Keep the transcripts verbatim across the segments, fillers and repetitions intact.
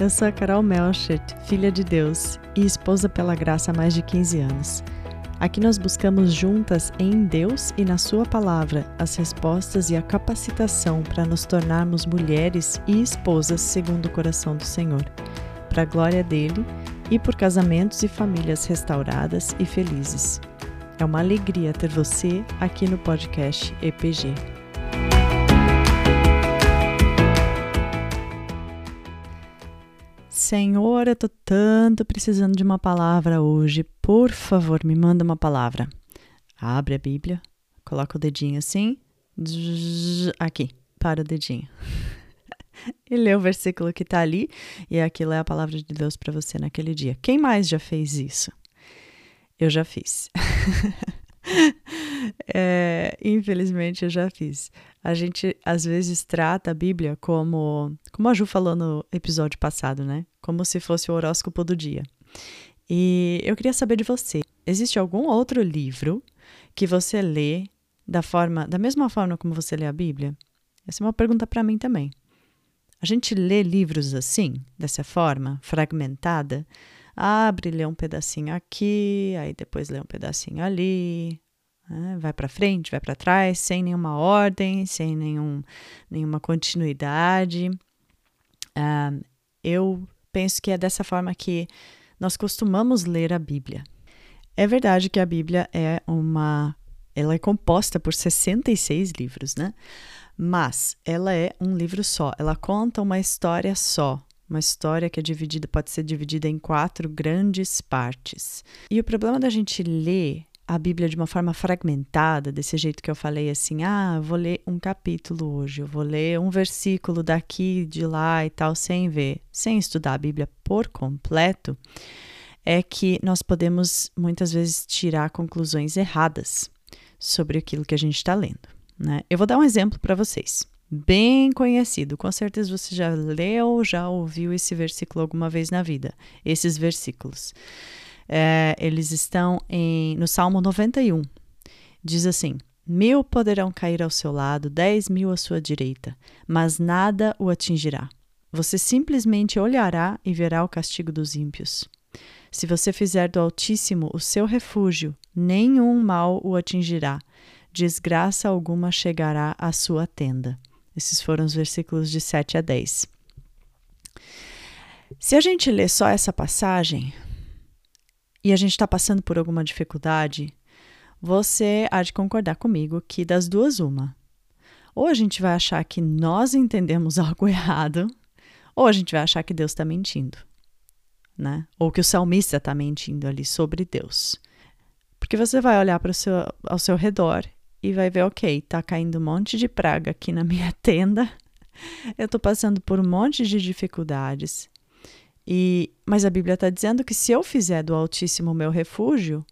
Eu sou a Carol Melchert, filha de Deus e esposa pela graça há mais de quinze anos. Aqui nós buscamos juntas em Deus e na Sua Palavra as respostas e a capacitação para nos tornarmos mulheres e esposas segundo o coração do Senhor, para a glória dEle e por casamentos e famílias restauradas e felizes. É uma alegria ter você aqui no podcast E P G. Senhor, eu tô tanto precisando de uma palavra hoje. Por favor, me manda uma palavra. Abre a Bíblia, coloca o dedinho assim. Aqui, para o dedinho. E lê o versículo que tá ali. E aquilo é a palavra de Deus para você naquele dia. Quem mais já fez isso? Eu já fiz. é, infelizmente, eu já fiz. A gente, às vezes, trata a Bíblia como... Como a Ju falou no episódio passado, né? Como se fosse o horóscopo do dia. E eu queria saber de você. Existe algum outro livro que você lê da, forma, da mesma forma como você lê a Bíblia? Essa é uma pergunta para mim também. A gente lê livros assim, dessa forma, fragmentada... Abre, lê um pedacinho aqui, aí depois lê um pedacinho ali, né? Vai para frente, vai para trás, sem nenhuma ordem, sem nenhum, nenhuma continuidade. Ah, eu penso que é dessa forma que nós costumamos ler a Bíblia. É verdade que a Bíblia é uma... Ela é composta por sessenta e seis livros, né? Mas ela é um livro só, ela conta uma história só. Uma história que é dividida, pode ser dividida em quatro grandes partes. E o problema da gente ler a Bíblia de uma forma fragmentada, desse jeito que eu falei assim, ah, eu vou ler um capítulo hoje, eu vou ler um versículo daqui, de lá e tal, sem ver, sem estudar a Bíblia por completo, é que nós podemos muitas vezes tirar conclusões erradas sobre aquilo que a gente está lendo, né? Eu vou dar um exemplo para vocês. Bem conhecido, com certeza você já leu, já ouviu esse versículo alguma vez na vida, esses versículos. É, eles estão em, no Salmo noventa e um, diz assim, mil poderão cair ao seu lado, dez mil à sua direita, mas nada o atingirá. Você simplesmente olhará e verá o castigo dos ímpios. Se você fizer do Altíssimo o seu refúgio, nenhum mal o atingirá, desgraça alguma chegará à sua tenda. Esses foram os versículos de sete a dez. Se a gente lê só essa passagem e a gente está passando por alguma dificuldade, você há de concordar comigo que das duas, uma. Ou a gente vai achar que nós entendemos algo errado, ou a gente vai achar que Deus está mentindo, né? Ou que o salmista está mentindo ali sobre Deus. Porque você vai olhar para o seu, ao seu redor e vai ver, ok, tá caindo um monte de praga aqui na minha tenda, eu tô passando por um monte de dificuldades, e, mas a Bíblia está dizendo que se eu fizer do Altíssimo o meu refúgio,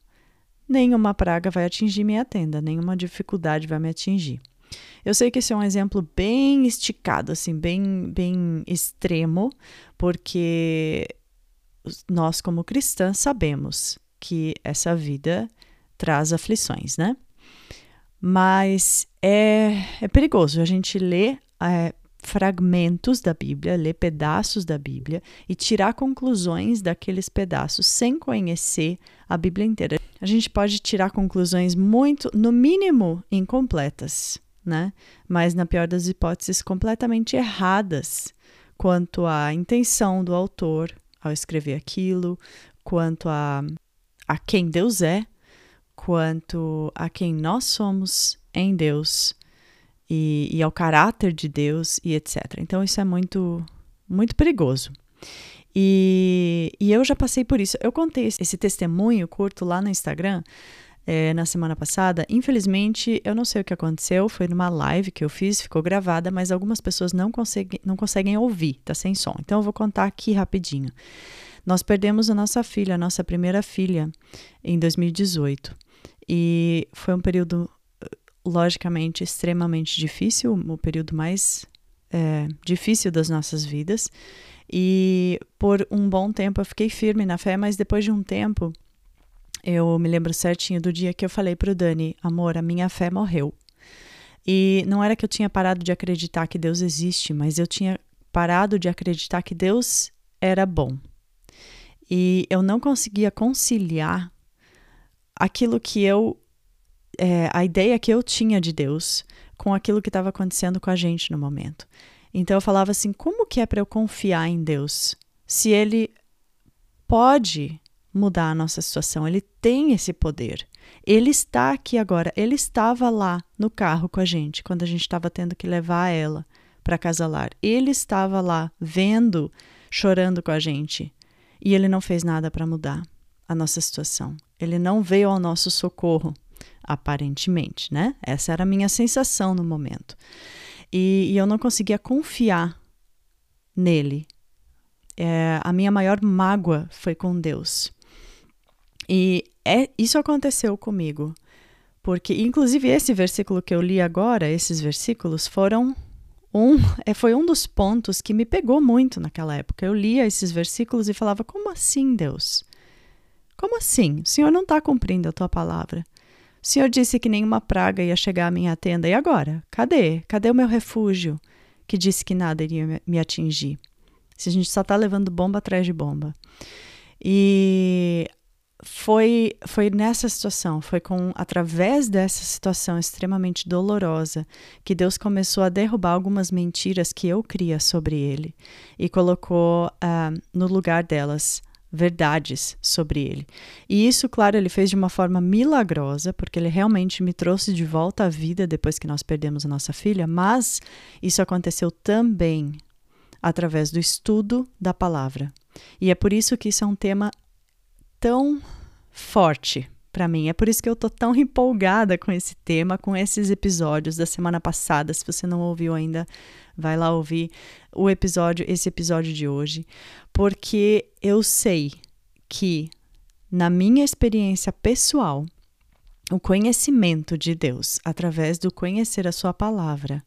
nenhuma praga vai atingir minha tenda, nenhuma dificuldade vai me atingir. Eu sei que esse é um exemplo bem esticado, assim, bem, bem extremo, porque nós como cristãs sabemos que essa vida traz aflições, né? Mas é, é perigoso a gente ler é, fragmentos da Bíblia, ler pedaços da Bíblia e tirar conclusões daqueles pedaços sem conhecer a Bíblia inteira. A gente pode tirar conclusões muito, no mínimo, incompletas, né? Mas, na pior das hipóteses, completamente erradas quanto à intenção do autor ao escrever aquilo, quanto a, a quem Deus é, quanto a quem nós somos em Deus e, e ao caráter de Deus e etcétera. Então, isso é muito, muito perigoso. E, e eu já passei por isso. Eu contei esse testemunho curto lá no Instagram é, na semana passada. Infelizmente, eu não sei o que aconteceu. Foi numa live que eu fiz, ficou gravada, mas algumas pessoas não conseguem, não conseguem ouvir, tá sem som. Então, eu vou contar aqui rapidinho. Nós perdemos a nossa filha, a nossa primeira filha, em dois mil e dezoito. E foi um período, logicamente, extremamente difícil, o período mais é, difícil das nossas vidas. E por um bom tempo eu fiquei firme na fé, mas depois de um tempo, eu me lembro certinho do dia que eu falei para o Dani, amor, a minha fé morreu. E não era que eu tinha parado de acreditar que Deus existe, mas eu tinha parado de acreditar que Deus era bom. E eu não conseguia conciliar aquilo que eu... É, a ideia que eu tinha de Deus com aquilo que estava acontecendo com a gente no momento. Então eu falava assim, como que é para eu confiar em Deus? Se Ele pode mudar a nossa situação, Ele tem esse poder. Ele está aqui agora, Ele estava lá no carro com a gente, quando a gente estava tendo que levar ela para acasalar. Ele estava lá, vendo, chorando com a gente. E Ele não fez nada para mudar a nossa situação. Ele não veio ao nosso socorro, aparentemente, né? Essa era a minha sensação no momento. E, e eu não conseguia confiar nele. É, a minha maior mágoa foi com Deus. E é, isso aconteceu comigo. Porque, inclusive, esse versículo que eu li agora, esses versículos foram... Um, foi um dos pontos que me pegou muito naquela época. Eu lia esses versículos e falava, como assim, Deus? Como assim? O Senhor não está cumprindo a tua palavra. O Senhor disse que nenhuma praga ia chegar à minha tenda. E agora? Cadê? Cadê o meu refúgio que disse que nada iria me atingir? Se a gente só está levando bomba atrás de bomba. E foi, foi nessa situação, foi com, através dessa situação extremamente dolorosa que Deus começou a derrubar algumas mentiras que eu cria sobre Ele e colocou uh, no lugar delas verdades sobre Ele. E isso, claro, Ele fez de uma forma milagrosa, porque Ele realmente me trouxe de volta à vida depois que nós perdemos a nossa filha, mas isso aconteceu também através do estudo da palavra. E é por isso que isso é um tema tão forte para mim. É por isso que eu tô tão empolgada com esse tema, com esses episódios da semana passada. Se você não ouviu ainda, vai lá ouvir o episódio, esse episódio de hoje, porque eu sei que na minha experiência pessoal, o conhecimento de Deus, através do conhecer a sua palavra,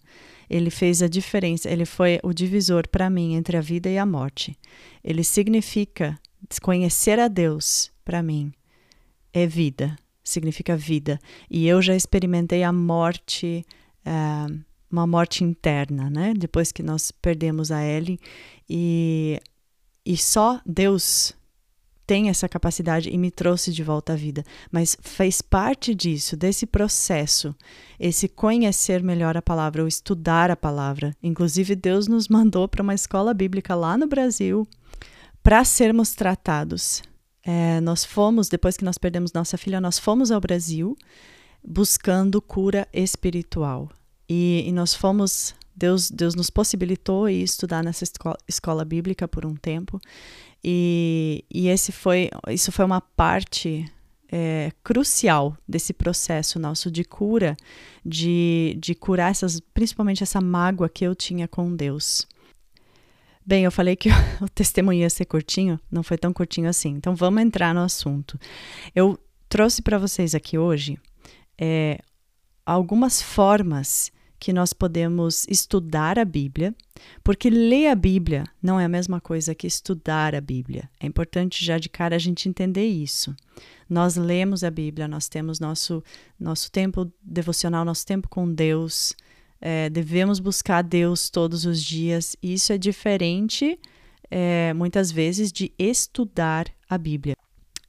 Ele fez a diferença, Ele foi o divisor para mim entre a vida e a morte. Ele significa conhecer a Deus, para mim, é vida, significa vida. E eu já experimentei a morte, uh, uma morte interna, né? Depois que nós perdemos a Ellen. E, e só Deus tem essa capacidade e me trouxe de volta à vida. Mas fez parte disso, desse processo, esse conhecer melhor a palavra, ou estudar a palavra. Inclusive, Deus nos mandou para uma escola bíblica lá no Brasil, para sermos tratados. É, nós fomos, depois que nós perdemos nossa filha, nós fomos ao Brasil buscando cura espiritual. E, e nós fomos, Deus, Deus nos possibilitou ir estudar nessa escola, escola bíblica por um tempo. E, e esse foi, isso foi uma parte é, crucial desse processo nosso de cura, de, de curar essas, principalmente essa mágoa que eu tinha com Deus. Bem, eu falei que o testemunho ia ser curtinho, não foi tão curtinho assim. Então, vamos entrar no assunto. Eu trouxe para vocês aqui hoje é, algumas formas que nós podemos estudar a Bíblia, porque ler a Bíblia não é a mesma coisa que estudar a Bíblia. É importante já de cara a gente entender isso. Nós lemos a Bíblia, nós temos nosso, nosso tempo devocional, nosso tempo com Deus. É, devemos buscar Deus todos os dias. Isso é diferente, é, muitas vezes, de estudar a Bíblia.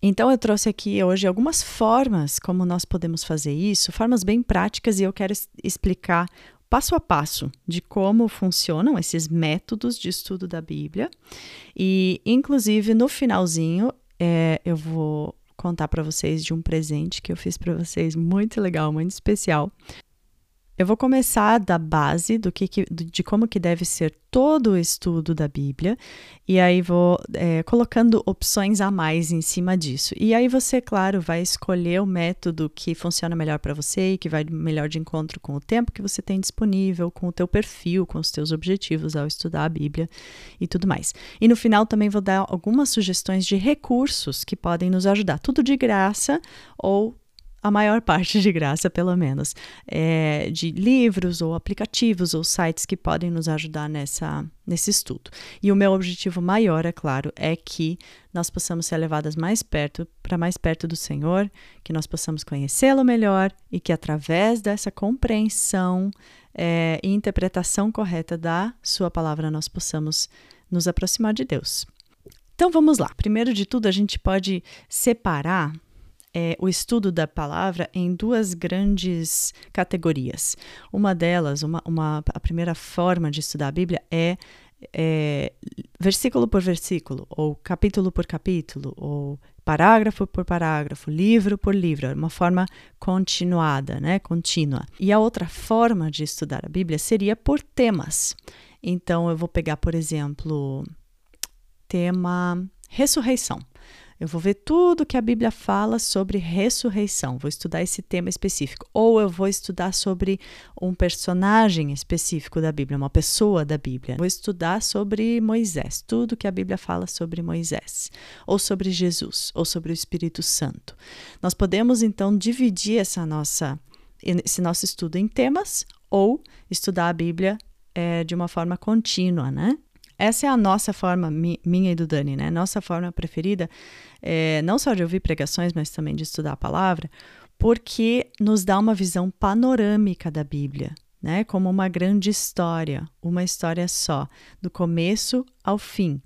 Então, eu trouxe aqui hoje algumas formas como nós podemos fazer isso, formas bem práticas, e eu quero explicar passo a passo de como funcionam esses métodos de estudo da Bíblia. E, inclusive, no finalzinho, é, eu vou contar para vocês de um presente que eu fiz para vocês, muito legal, muito especial. Eu vou começar da base, do que, de como que deve ser todo o estudo da Bíblia, e aí vou é, colocando opções a mais em cima disso. E aí você, claro, vai escolher o método que funciona melhor para você e que vai melhor de encontro com o tempo que você tem disponível, com o teu perfil, com os teus objetivos ao estudar a Bíblia e tudo mais. E no final também vou dar algumas sugestões de recursos que podem nos ajudar, tudo de graça ou a maior parte de graça, pelo menos, é, de livros ou aplicativos ou sites que podem nos ajudar nessa, nesse estudo. E o meu objetivo maior, é claro, é que nós possamos ser levadas mais perto, para mais perto do Senhor, que nós possamos conhecê-lo melhor e que através dessa compreensão é, e interpretação correta da sua palavra nós possamos nos aproximar de Deus. Então vamos lá, primeiro de tudo a gente pode separar é, o estudo da palavra em duas grandes categorias. Uma delas, uma, uma, a primeira forma de estudar a Bíblia é, é versículo por versículo, ou capítulo por capítulo, ou parágrafo por parágrafo, livro por livro, uma forma continuada, né, contínua. E a outra forma de estudar a Bíblia seria por temas. Então, eu vou pegar, por exemplo, tema ressurreição. Eu vou ver tudo que a Bíblia fala sobre ressurreição, vou estudar esse tema específico. Ou eu vou estudar sobre um personagem específico da Bíblia, uma pessoa da Bíblia. Vou estudar sobre Moisés, tudo que a Bíblia fala sobre Moisés, ou sobre Jesus, ou sobre o Espírito Santo. Nós podemos, então, dividir essa nossa, esse nosso estudo em temas ou estudar a Bíblia é, de uma forma contínua, né? Essa é a nossa forma, minha e do Dani, né? Nossa forma preferida, é, não só de ouvir pregações, mas também de estudar a palavra, porque nos dá uma visão panorâmica da Bíblia, né? Como uma grande história, uma história só, do começo ao fim.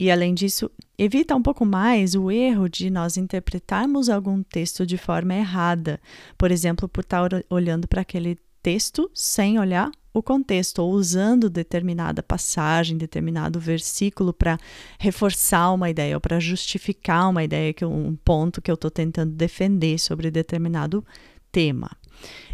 E, além disso, evita um pouco mais o erro de nós interpretarmos algum texto de forma errada. Por exemplo, por estar olhando para aquele texto sem olhar o contexto, ou usando determinada passagem, determinado versículo para reforçar uma ideia ou para justificar uma ideia, que um ponto que eu estou tentando defender sobre determinado tema.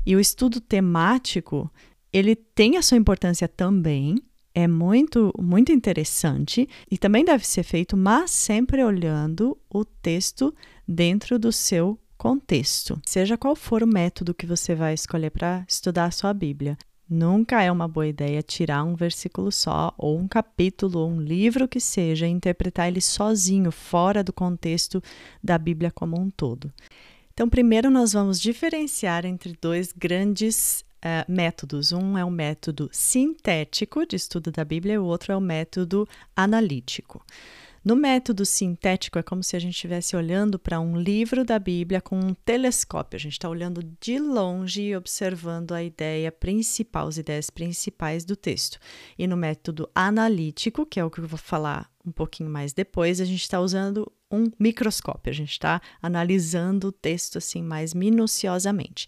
E o estudo temático, ele tem a sua importância também, é muito, muito interessante e também deve ser feito, mas sempre olhando o texto dentro do seu contexto. Seja qual for o método que você vai escolher para estudar a sua Bíblia, nunca é uma boa ideia tirar um versículo só, ou um capítulo, ou um livro que seja, e interpretar ele sozinho, fora do contexto da Bíblia como um todo. Então, primeiro nós vamos diferenciar entre dois grandes uh, métodos. Um é o método sintético de estudo da Bíblia, e o outro é o método analítico. No método sintético, é como se a gente estivesse olhando para um livro da Bíblia com um telescópio. A gente está olhando de longe e observando a ideia principal, as ideias principais do texto. E no método analítico, que é o que eu vou falar um pouquinho mais depois, a gente está usando um microscópio. A gente está analisando o texto assim mais minuciosamente.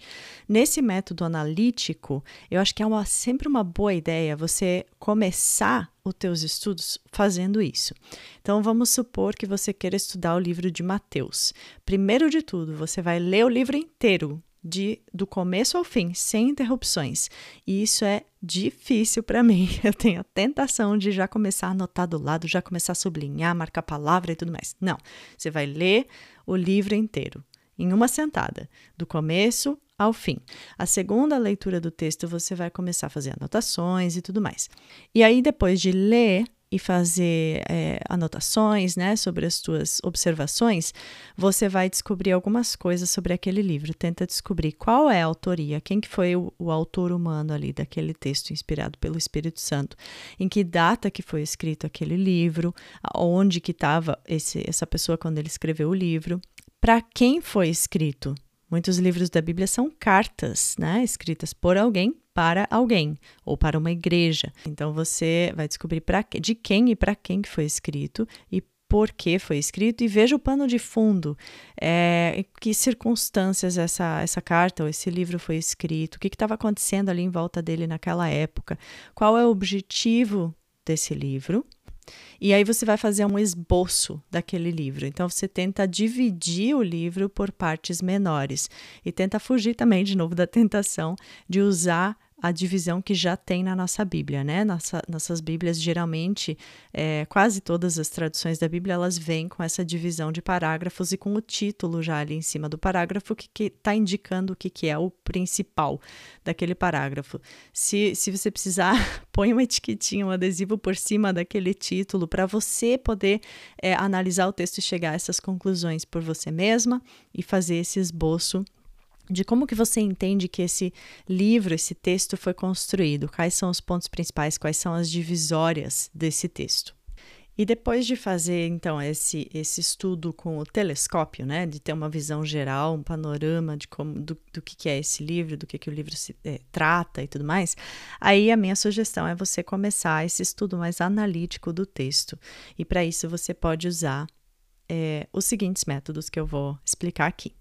Nesse método analítico, eu acho que é uma, sempre uma boa ideia você começar os teus estudos fazendo isso. Então, vamos supor que você queira estudar o livro de Mateus. Primeiro de tudo, você vai ler o livro inteiro, de, do começo ao fim, sem interrupções. E isso é difícil para mim. Eu tenho a tentação de já começar a anotar do lado, já começar a sublinhar, marcar palavra e tudo mais. Não, você vai ler o livro inteiro, em uma sentada, do começo ao fim. A segunda leitura do texto, você vai começar a fazer anotações e tudo mais. E aí, depois de ler e fazer é, anotações, né, sobre as suas observações, você vai descobrir algumas coisas sobre aquele livro. Tenta descobrir qual é a autoria, quem que foi o, o autor humano ali daquele texto inspirado pelo Espírito Santo, em que data que foi escrito aquele livro, onde que estava essa pessoa quando ele escreveu o livro, para quem foi escrito. Muitos livros da Bíblia são cartas, né, escritas por alguém para alguém ou para uma igreja. Então, você vai descobrir pra que, de quem e para quem que foi escrito e por que foi escrito. E veja o pano de fundo, é, que circunstâncias essa, essa carta ou esse livro foi escrito, o que estava acontecendo ali em volta dele naquela época, qual é o objetivo desse livro. E aí você vai fazer um esboço daquele livro. Então, você tenta dividir o livro por partes menores e tenta fugir também, de novo, da tentação de usar a divisão que já tem na nossa Bíblia, né? Nossa, nossas Bíblias, geralmente, é, quase todas as traduções da Bíblia, elas vêm com essa divisão de parágrafos e com o título já ali em cima do parágrafo, que está indicando o que, que é o principal daquele parágrafo. Se, se você precisar, põe uma etiquetinha, um adesivo por cima daquele título para você poder é, analisar o texto e chegar a essas conclusões por você mesma e fazer esse esboço de como que você entende que esse livro, esse texto foi construído, quais são os pontos principais, quais são as divisórias desse texto. E depois de fazer, então, esse, esse estudo com o telescópio, né, de ter uma visão geral, um panorama de como, do, do que, que é esse livro, do que, que o livro se, é, trata e tudo mais, aí a minha sugestão é você começar esse estudo mais analítico do texto. E para isso você pode usar é, os seguintes métodos que eu vou explicar aqui.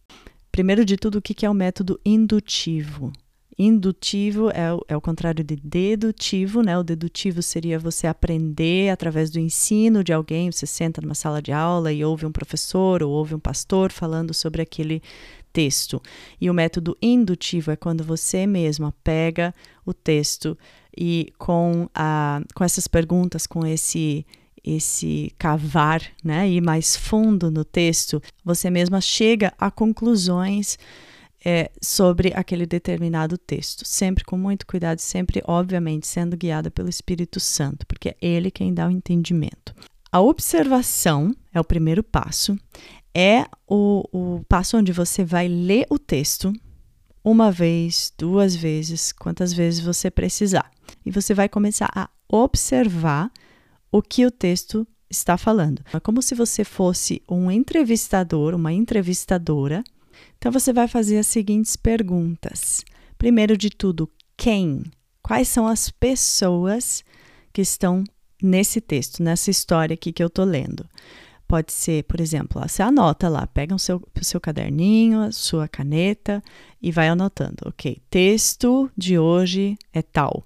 Primeiro de tudo, o que, que é o método indutivo? Indutivo é o, é o contrário de dedutivo, né? O dedutivo seria você aprender através do ensino de alguém, você senta numa sala de aula e ouve um professor ou ouve um pastor falando sobre aquele texto. E o método indutivo é quando você mesma pega o texto e com, a, com essas perguntas, com esse... esse cavar, né, ir mais fundo no texto, você mesma chega a conclusões é, sobre aquele determinado texto, sempre com muito cuidado, sempre, obviamente, sendo guiada pelo Espírito Santo, porque é ele quem dá o entendimento. A observação é o primeiro passo, é o, o passo onde você vai ler o texto uma vez, duas vezes, quantas vezes você precisar, e você vai começar a observar o que o texto está falando. É como se você fosse um entrevistador, uma entrevistadora. Então, você vai fazer as seguintes perguntas. Primeiro de tudo, quem? Quais são as pessoas que estão nesse texto, nessa história aqui que eu estou lendo? Pode ser, por exemplo, você anota lá, pega o seu, o seu caderninho, a sua caneta e vai anotando. Ok, texto de hoje é tal.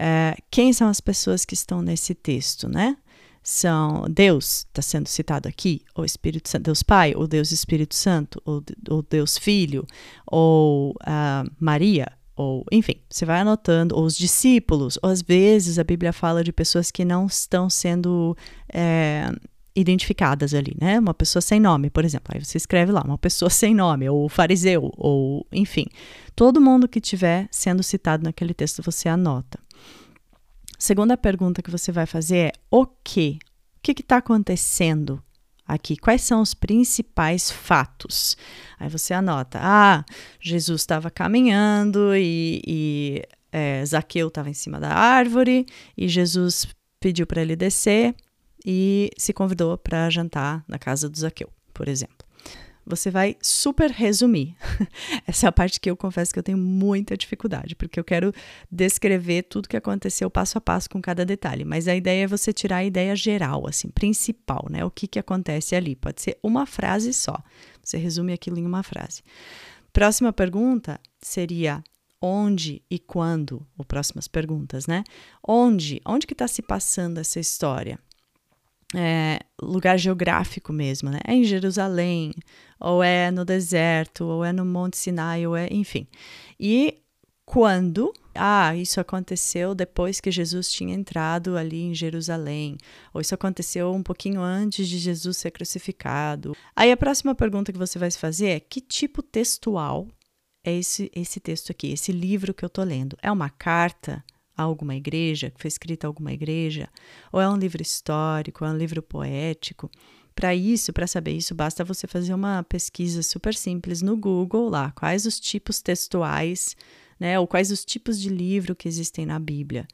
É, quem são as pessoas que estão nesse texto, né? São Deus, está sendo citado aqui, ou Espírito Santo, Deus Pai, ou Deus Espírito Santo, ou, ou Deus Filho, ou uh, Maria, ou enfim, você vai anotando, ou os discípulos, ou às vezes a Bíblia fala de pessoas que não estão sendo é, identificadas ali, né? Uma pessoa sem nome, por exemplo, aí você escreve lá, uma pessoa sem nome, ou fariseu, ou enfim, todo mundo que estiver sendo citado naquele texto você anota. Segunda pergunta que você vai fazer é o quê? O que está acontecendo aqui? Quais são os principais fatos? Aí você anota, ah, Jesus estava caminhando e, e é, Zaqueu estava em cima da árvore e Jesus pediu para ele descer e se convidou para jantar na casa do Zaqueu, por exemplo. Você vai super resumir. Essa é a parte que eu confesso que eu tenho muita dificuldade, porque eu quero descrever tudo que aconteceu passo a passo com cada detalhe, mas a ideia é você tirar a ideia geral, assim, principal, né? O que que acontece ali. Pode ser uma frase só. Você resume aquilo em uma frase. Próxima pergunta seria onde e quando, ou próximas perguntas, né? Onde? Onde que está se passando essa história? É, lugar geográfico mesmo, né? É em Jerusalém, ou é no deserto, ou é no Monte Sinai, ou é, enfim. E quando? Ah, isso aconteceu depois que Jesus tinha entrado ali em Jerusalém, ou isso aconteceu um pouquinho antes de Jesus ser crucificado. Aí a próxima pergunta que você vai fazer é: que tipo textual é esse, esse texto aqui, esse livro que eu tô lendo? É uma carta a alguma igreja, que foi escrita a alguma igreja, ou é um livro histórico, ou é um livro poético? Para isso, para saber isso, basta você fazer uma pesquisa super simples no Google lá, quais os tipos textuais, né, ou quais os tipos de livro que existem na Bíblia.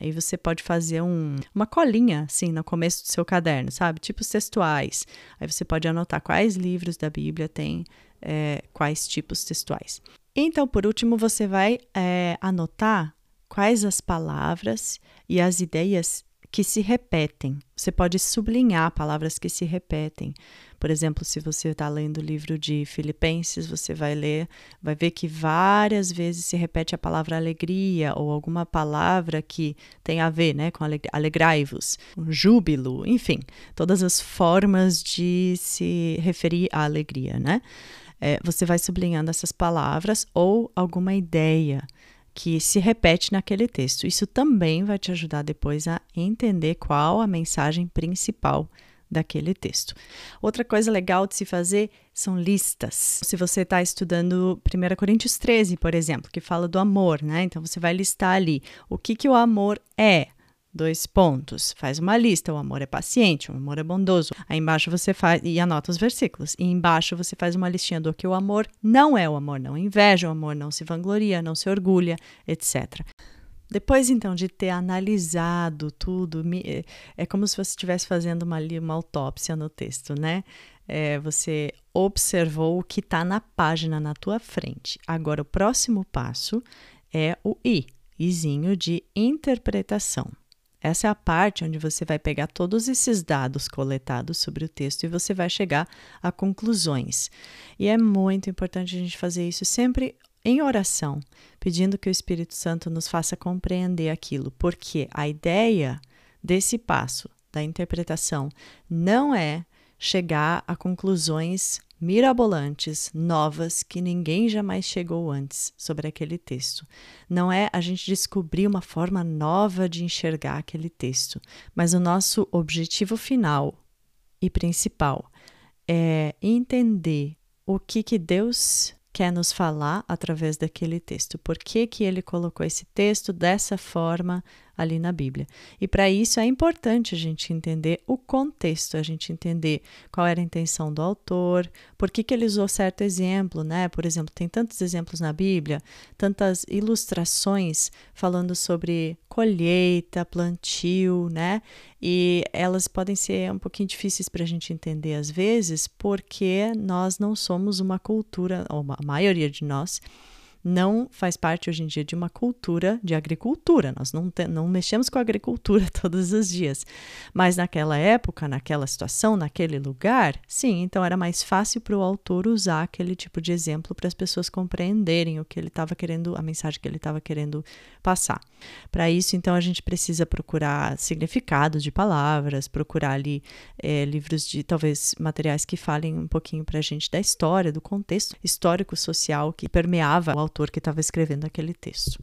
Aí você pode fazer um, uma colinha, assim, no começo do seu caderno, sabe? Tipos textuais. Aí você pode anotar quais livros da Bíblia tem é, quais tipos textuais. Então, por último, você vai é, anotar quais as palavras e as ideias que se repetem. Você pode sublinhar palavras que se repetem. Por exemplo, se você está lendo o livro de Filipenses, você vai ler, vai ver que várias vezes se repete a palavra alegria ou alguma palavra que tem a ver, né, com alegrai-vos, júbilo, enfim, todas as formas de se referir à alegria, né? É, você vai sublinhando essas palavras ou alguma ideia que se repete naquele texto. Isso também vai te ajudar depois a entender qual a mensagem principal daquele texto. Outra coisa legal de se fazer são listas. Se você está estudando primeira Coríntios treze, por exemplo, que fala do amor, né? Então, você vai listar ali o que, que o amor é. Dois pontos. Faz uma lista. O amor é paciente, o amor é bondoso. Aí embaixo você faz e anota os versículos. E embaixo você faz uma listinha do que o amor não é. O amor não inveja, o amor não se vangloria, não se orgulha, etcétera. Depois, então, de ter analisado tudo, me, é como se você estivesse fazendo uma, uma autópsia no texto, né? É, você observou o que está na página na tua frente. Agora, o próximo passo é o I, Izinho de interpretação. Essa é a parte onde você vai pegar todos esses dados coletados sobre o texto e você vai chegar a conclusões. E é muito importante a gente fazer isso sempre em oração, pedindo que o Espírito Santo nos faça compreender aquilo, porque a ideia desse passo da interpretação não é chegar a conclusões mirabolantes, novas, que ninguém jamais chegou antes sobre aquele texto. Não é a gente descobrir uma forma nova de enxergar aquele texto, mas o nosso objetivo final e principal é entender o que que Deus quer nos falar através daquele texto. Por que que ele colocou esse texto dessa forma ali na Bíblia? E para isso é importante a gente entender o contexto, a gente entender qual era a intenção do autor, por que que ele usou certo exemplo, né? Por exemplo, tem tantos exemplos na Bíblia, tantas ilustrações falando sobre colheita, plantio, né? E elas podem ser um pouquinho difíceis para a gente entender às vezes, porque nós não somos uma cultura, ou a maioria de nós, não faz parte hoje em dia de uma cultura de agricultura. Nós não, te, não mexemos com a agricultura todos os dias. Mas naquela época, naquela situação, naquele lugar, sim, então era mais fácil para o autor usar aquele tipo de exemplo para as pessoas compreenderem o que ele estava querendo, a mensagem que ele estava querendo passar. Para isso, então, a gente precisa procurar significados de palavras, procurar ali é, livros de, talvez, materiais que falem um pouquinho para a gente da história, do contexto histórico-social que permeava o autor que estava escrevendo aquele texto.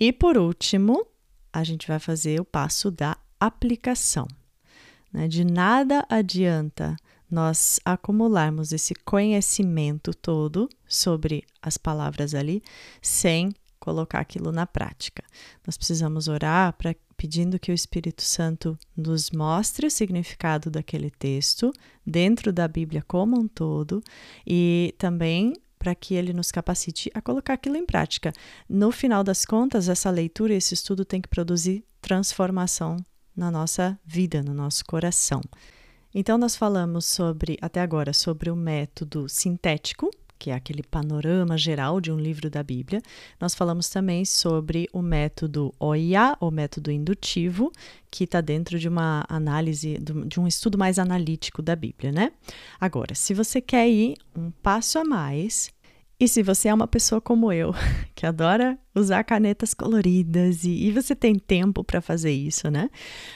E por último, a gente vai fazer o passo da aplicação, né? De nada adianta nós acumularmos esse conhecimento todo sobre as palavras ali sem colocar aquilo na prática. Nós precisamos orar pra, pedindo que o Espírito Santo nos mostre o significado daquele texto dentro da Bíblia como um todo e também para que ele nos capacite a colocar aquilo em prática. No final das contas, essa leitura e esse estudo tem que produzir transformação na nossa vida, no nosso coração. Então, nós falamos sobre, até agora, sobre o método sintético, que é aquele panorama geral de um livro da Bíblia. Nós falamos também sobre o método O I A, o método indutivo, que está dentro de uma análise, de um estudo mais analítico da Bíblia, né? Agora, se você quer ir um passo a mais, e se você é uma pessoa como eu, que adora usar canetas coloridas, e, e você tem tempo para fazer isso, né?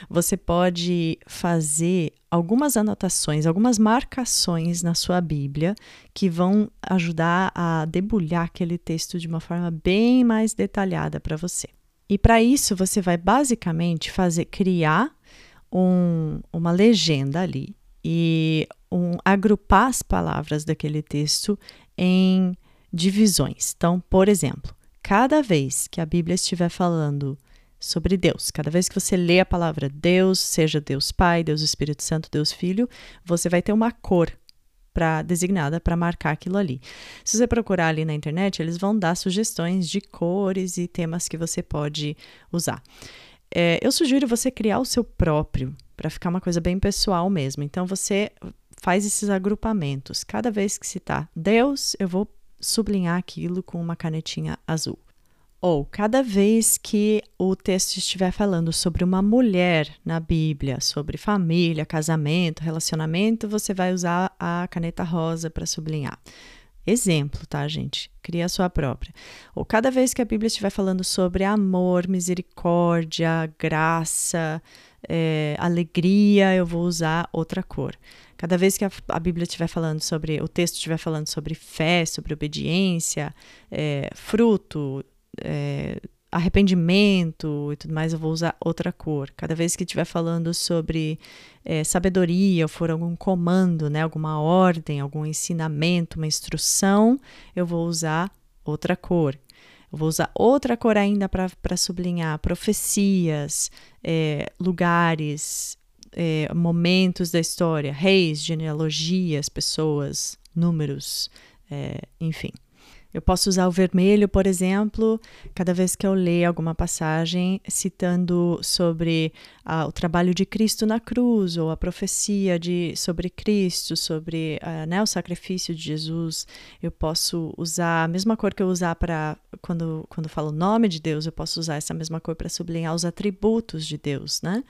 Você pode fazer algumas anotações, algumas marcações na sua Bíblia que vão ajudar a debulhar aquele texto de uma forma bem mais detalhada para você. E para isso, você vai basicamente fazer, criar um, uma legenda ali e um, agrupar as palavras daquele texto em divisões. Então, por exemplo, cada vez que a Bíblia estiver falando sobre Deus, cada vez que você lê a palavra Deus, seja Deus Pai, Deus Espírito Santo, Deus Filho, você vai ter uma cor pra, designada para marcar aquilo ali. Se você procurar ali na internet, eles vão dar sugestões de cores e temas que você pode usar. É, eu sugiro você criar o seu próprio, para ficar uma coisa bem pessoal mesmo. Então, você faz esses agrupamentos. Cada vez que citar Deus, eu vou sublinhar aquilo com uma canetinha azul. Ou cada vez que o texto estiver falando sobre uma mulher na Bíblia, sobre família, casamento, relacionamento, você vai usar a caneta rosa para sublinhar. Exemplo, tá, gente? Cria a sua própria. Ou cada vez que a Bíblia estiver falando sobre amor, misericórdia, graça, é, alegria, eu vou usar outra cor. Cada vez que a, a Bíblia estiver falando sobre, o texto estiver falando sobre fé, sobre obediência, é, fruto, É, arrependimento e tudo mais, eu vou usar outra cor. Cada vez que estiver falando sobre é, sabedoria, ou for algum comando, né, alguma ordem, algum ensinamento, uma instrução, eu vou usar outra cor. Eu vou usar outra cor ainda para sublinhar profecias, é, lugares, é, momentos da história, reis, genealogias, pessoas, números, é, enfim. Eu posso usar o vermelho, por exemplo, cada vez que eu leio alguma passagem citando sobre ah, o trabalho de Cristo na cruz, ou a profecia de, sobre Cristo, sobre ah, né, o sacrifício de Jesus. Eu posso usar a mesma cor que eu usar para quando, quando falo o nome de Deus, eu posso usar essa mesma cor para sublinhar os atributos de Deus, né?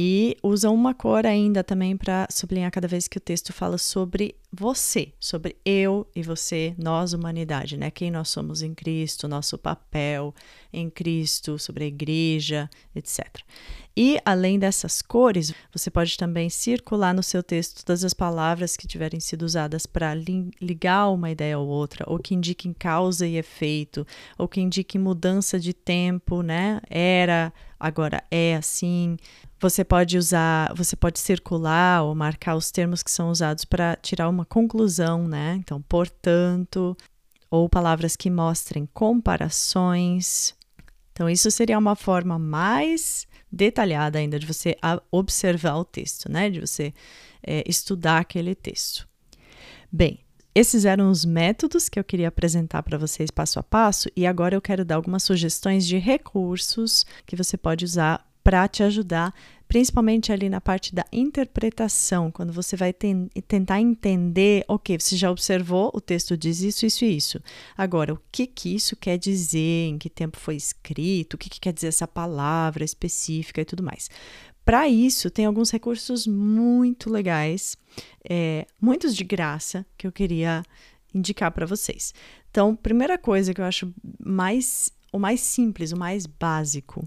E usa uma cor ainda também para sublinhar cada vez que o texto fala sobre você, sobre eu e você, nós, humanidade, né? Quem nós somos em Cristo, nosso papel em Cristo, sobre a igreja, etcétera. E, além dessas cores, você pode também circular no seu texto todas as palavras que tiverem sido usadas para ligar uma ideia ou outra, ou que indiquem causa e efeito, ou que indiquem mudança de tempo, né? Era, agora é assim. Você pode usar, você pode circular ou marcar os termos que são usados para tirar uma conclusão, né? Então, portanto, ou palavras que mostrem comparações. Então, isso seria uma forma mais detalhada ainda de você observar o texto, né? De você é, estudar aquele texto. Bem, esses eram os métodos que eu queria apresentar para vocês passo a passo, e agora eu quero dar algumas sugestões de recursos que você pode usar para te ajudar, principalmente ali na parte da interpretação, quando você vai ten- tentar entender, ok, você já observou, o texto diz isso, isso e isso. Agora, o que, que isso quer dizer, em que tempo foi escrito, o que, que quer dizer essa palavra específica e tudo mais. Para isso, tem alguns recursos muito legais, é, muitos de graça, que eu queria indicar para vocês. Então, primeira coisa que eu acho mais... o mais simples, o mais básico,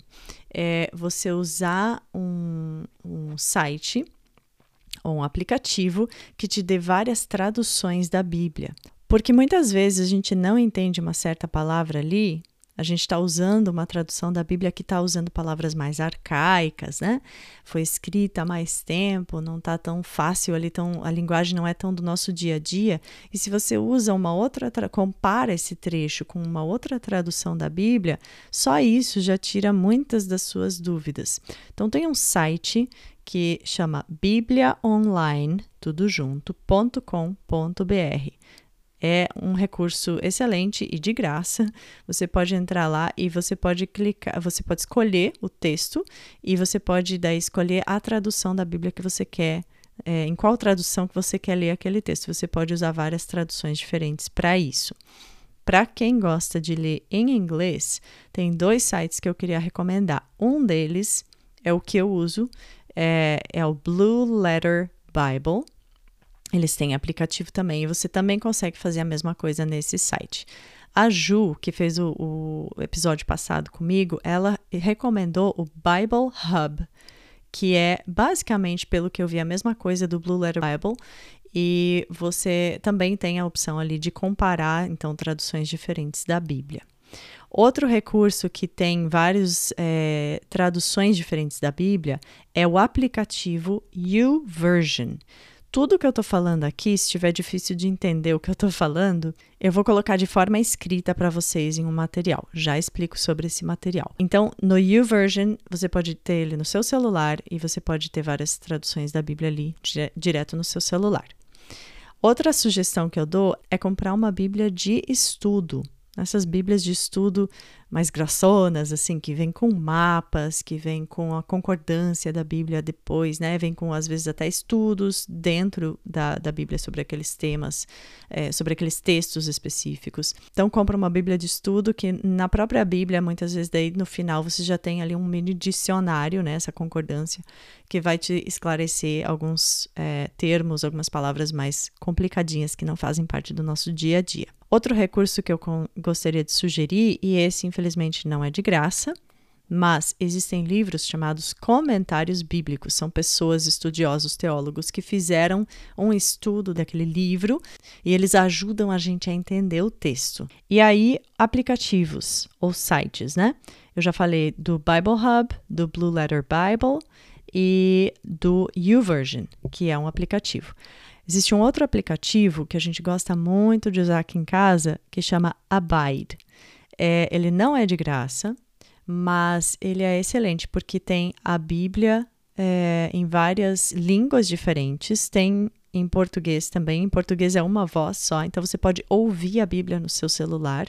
é você usar um, um site ou um aplicativo que te dê várias traduções da Bíblia. Porque muitas vezes a gente não entende uma certa palavra ali, a gente está usando uma tradução da Bíblia que está usando palavras mais arcaicas, né? Foi escrita há mais tempo, não está tão fácil ali, tão, a linguagem não é tão do nosso dia a dia. E se você usa uma outra, tra- compara esse trecho com uma outra tradução da Bíblia, só isso já tira muitas das suas dúvidas. Então, tem um site que chama bibliaonline, tudo junto, ponto com ponto b r. É um recurso excelente e de graça. Você pode entrar lá e você pode clicar, você pode escolher o texto e você pode daí escolher a tradução da Bíblia que você quer, é, em qual tradução que você quer ler aquele texto. Você pode usar várias traduções diferentes para isso. Para quem gosta de ler em inglês, tem dois sites que eu queria recomendar. Um deles é o que eu uso, é, é o Blue Letter Bible. Eles têm aplicativo também, e você também consegue fazer a mesma coisa nesse site. A Ju, que fez o, o episódio passado comigo, ela recomendou o Bible Hub, que é basicamente, pelo que eu vi, a mesma coisa do Blue Letter Bible, e você também tem a opção ali de comparar, então, traduções diferentes da Bíblia. Outro recurso que tem várias é, traduções diferentes da Bíblia é o aplicativo YouVersion. Tudo que eu estou falando aqui, se estiver difícil de entender o que eu estou falando, eu vou colocar de forma escrita para vocês em um material. Já explico sobre esse material. Então, no YouVersion, você pode ter ele no seu celular e você pode ter várias traduções da Bíblia ali dire- direto no seu celular. Outra sugestão que eu dou é comprar uma Bíblia de estudo. Essas Bíblias de estudo mais grossonas, assim, que vem com mapas, que vem com a concordância da Bíblia depois, né? Vem com, às vezes, até estudos dentro da, da Bíblia sobre aqueles temas, é, sobre aqueles textos específicos. Então, compra uma Bíblia de estudo que, na própria Bíblia, muitas vezes, daí no final, você já tem ali um mini dicionário, né? Essa concordância, que vai te esclarecer alguns é, termos, algumas palavras mais complicadinhas que não fazem parte do nosso dia a dia. Outro recurso que eu com- gostaria de sugerir, e esse infelizmente não é de graça, mas existem livros chamados comentários bíblicos. São pessoas, estudiosos, teólogos, que fizeram um estudo daquele livro e eles ajudam a gente a entender o texto. E aí, aplicativos ou sites, né? Eu já falei do Bible Hub, do Blue Letter Bible e do YouVersion, que é um aplicativo. Existe um outro aplicativo que a gente gosta muito de usar aqui em casa, que chama Abide. É, ele não é de graça, mas ele é excelente, porque tem a Bíblia é, em várias línguas diferentes, tem em português também. Em português é uma voz só, então você pode ouvir a Bíblia no seu celular.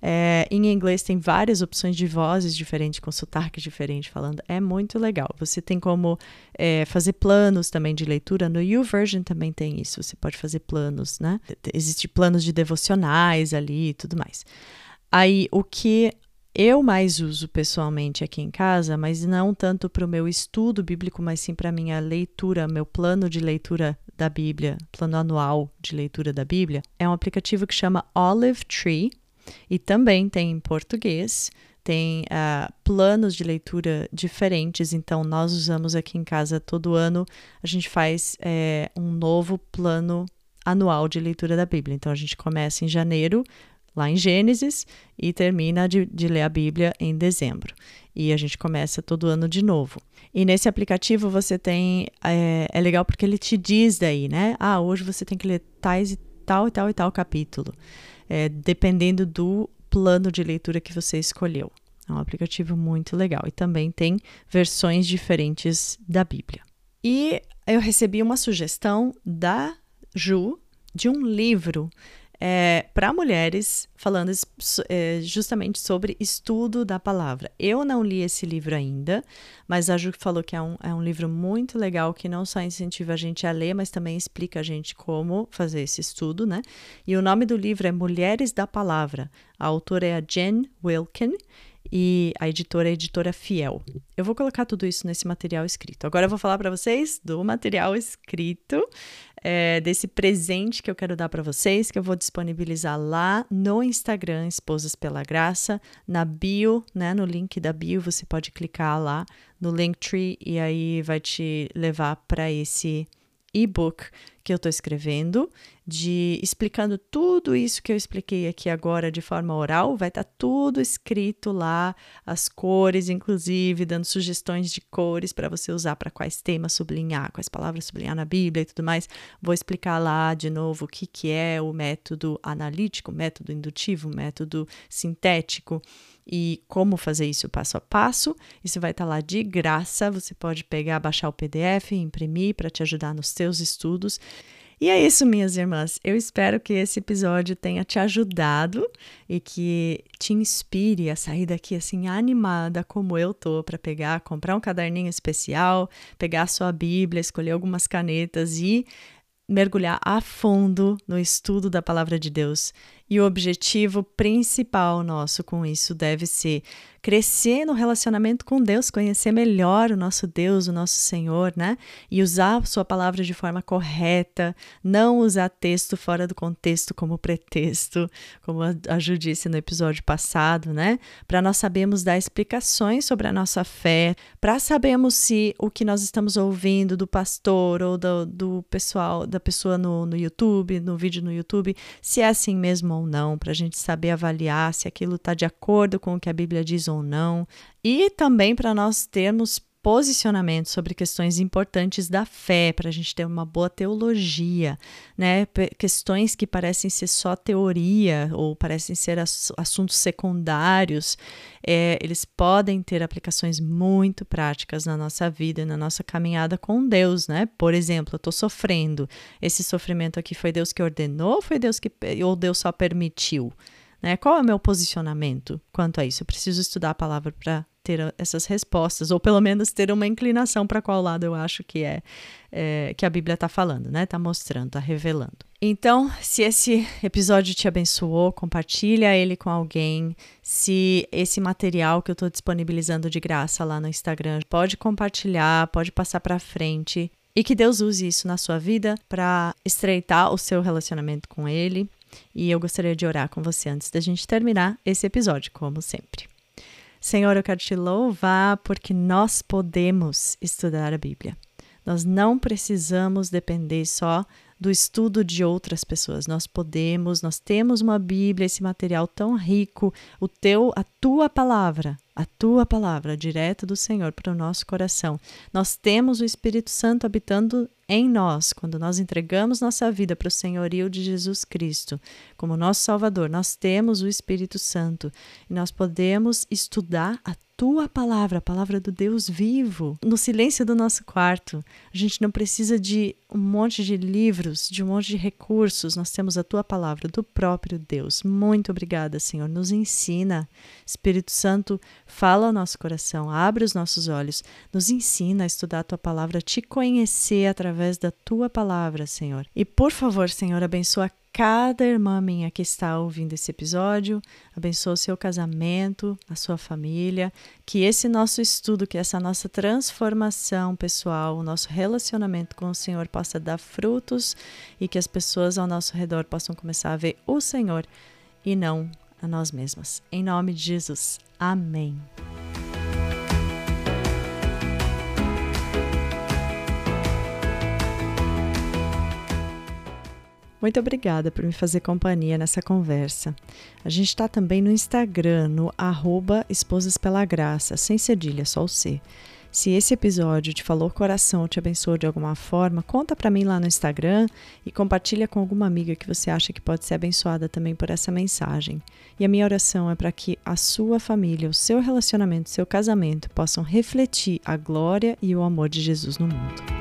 É, em inglês tem várias opções de vozes diferentes, com sotaque diferente falando. É muito legal. Você tem como é, fazer planos também de leitura. No YouVersion também tem isso. Você pode fazer planos, né? Existem planos de devocionais ali e tudo mais. Aí, o que eu mais uso pessoalmente aqui em casa, mas não tanto para o meu estudo bíblico, mas sim para a minha leitura, meu plano de leitura da Bíblia, plano anual de leitura da Bíblia, é um aplicativo que chama Olive Tree. E também tem em português, tem uh, planos de leitura diferentes, então nós usamos aqui em casa todo ano, a gente faz é, um novo plano anual de leitura da Bíblia. Então a gente começa em janeiro, lá em Gênesis, e termina de, de ler a Bíblia em dezembro. E a gente começa todo ano de novo. E nesse aplicativo você tem, é, é legal porque ele te diz daí, né? Ah, hoje você tem que ler tais e tal e tal e tal capítulo. É, dependendo do plano de leitura que você escolheu. É um aplicativo muito legal e também tem versões diferentes da Bíblia. E eu recebi uma sugestão da Ju de um livro é, para mulheres falando é, justamente sobre estudo da palavra. Eu não li esse livro ainda, mas a Ju falou que é um, é um livro muito legal que não só incentiva a gente a ler, mas também explica a gente como fazer esse estudo, né? E o nome do livro é Mulheres da Palavra. A autora é a Jen Wilkin e a editora é a editora Fiel. Eu vou colocar tudo isso nesse material escrito. Agora eu vou falar para vocês do material escrito, é, desse presente que eu quero dar para vocês, que eu vou disponibilizar lá no Instagram, Esposas Pela Graça, na bio, né, no link da bio, você pode clicar lá no Linktree e aí vai te levar para esse e-book que eu estou escrevendo, de explicando tudo isso que eu expliquei aqui agora de forma oral, vai estar tá tudo escrito lá, as cores, inclusive, dando sugestões de cores para você usar para quais temas sublinhar, quais palavras sublinhar na Bíblia e tudo mais. Vou explicar lá de novo o que, que é o método analítico, método indutivo, método sintético e como fazer isso passo a passo. Isso vai estar tá lá de graça, você pode pegar, baixar o P D F, imprimir para te ajudar nos seus estudos. E é isso, minhas irmãs. Eu espero que esse episódio tenha te ajudado e que te inspire a sair daqui assim animada como eu tô para pegar, comprar um caderninho especial, pegar a sua Bíblia, escolher algumas canetas e mergulhar a fundo no estudo da palavra de Deus. E o objetivo principal nosso com isso deve ser crescer no relacionamento com Deus, conhecer melhor o nosso Deus, o nosso Senhor, né? E usar a sua palavra de forma correta, não usar texto fora do contexto como pretexto, como a Ju disse no episódio passado, né? Para nós sabermos dar explicações sobre a nossa fé, para sabermos se o que nós estamos ouvindo do pastor ou do, do pessoal, da pessoa no, no YouTube, no vídeo no YouTube, se é assim mesmo ou não, para a gente saber avaliar se aquilo está de acordo com o que a Bíblia diz ou não, e também para nós termos posicionamento sobre questões importantes da fé, para a gente ter uma boa teologia, né? P- questões que parecem ser só teoria ou parecem ser ass- assuntos secundários, é, eles podem ter aplicações muito práticas na nossa vida e na nossa caminhada com Deus, né? Por exemplo, eu estou sofrendo, esse sofrimento aqui foi Deus que ordenou ou foi Deus que ou Deus só permitiu? Né? Qual é o meu posicionamento quanto a isso? Eu preciso estudar a palavra para ter essas respostas, ou pelo menos ter uma inclinação para qual lado eu acho que é, é que a Bíblia está falando, né? Está mostrando, está revelando. Então, se esse episódio te abençoou, compartilha ele com alguém. Se esse material que eu estou disponibilizando de graça lá no Instagram, pode compartilhar, pode passar para frente. E que Deus use isso na sua vida para estreitar o seu relacionamento com Ele. E eu gostaria de orar com você antes da gente terminar esse episódio, como sempre. Senhor, eu quero te louvar porque nós podemos estudar a Bíblia. Nós não precisamos depender só do estudo de outras pessoas. Nós podemos, nós temos uma Bíblia, esse material tão rico, o teu, a tua palavra, a tua palavra direta do Senhor para o nosso coração. Nós temos o Espírito Santo habitando em nós, quando nós entregamos nossa vida para o senhorio de Jesus Cristo, como nosso Salvador, nós temos o Espírito Santo e nós podemos estudar a tua palavra, a palavra do Deus vivo, no silêncio do nosso quarto. A gente não precisa de um monte de livros, de um monte de recursos. Nós temos a tua palavra do próprio Deus. Muito obrigada, Senhor. Nos ensina. Espírito Santo, fala ao nosso coração, abre os nossos olhos, nos ensina a estudar a tua palavra, a te conhecer através da tua palavra, Senhor. E por favor, Senhor, abençoa cada irmã minha que está ouvindo esse episódio, abençoa o seu casamento, a sua família, que esse nosso estudo, que essa nossa transformação pessoal, o nosso relacionamento com o Senhor possa dar frutos e que as pessoas ao nosso redor possam começar a ver o Senhor e não a nós mesmas. Em nome de Jesus. Amém. Muito obrigada por me fazer companhia nessa conversa. A gente está também no Instagram, no arroba Esposas Pela Graça, sem cedilha, só o C. Se esse episódio te falou coração ou te abençoou de alguma forma, conta para mim lá no Instagram e compartilha com alguma amiga que você acha que pode ser abençoada também por essa mensagem. E a minha oração é para que a sua família, o seu relacionamento, o seu casamento possam refletir a glória e o amor de Jesus no mundo.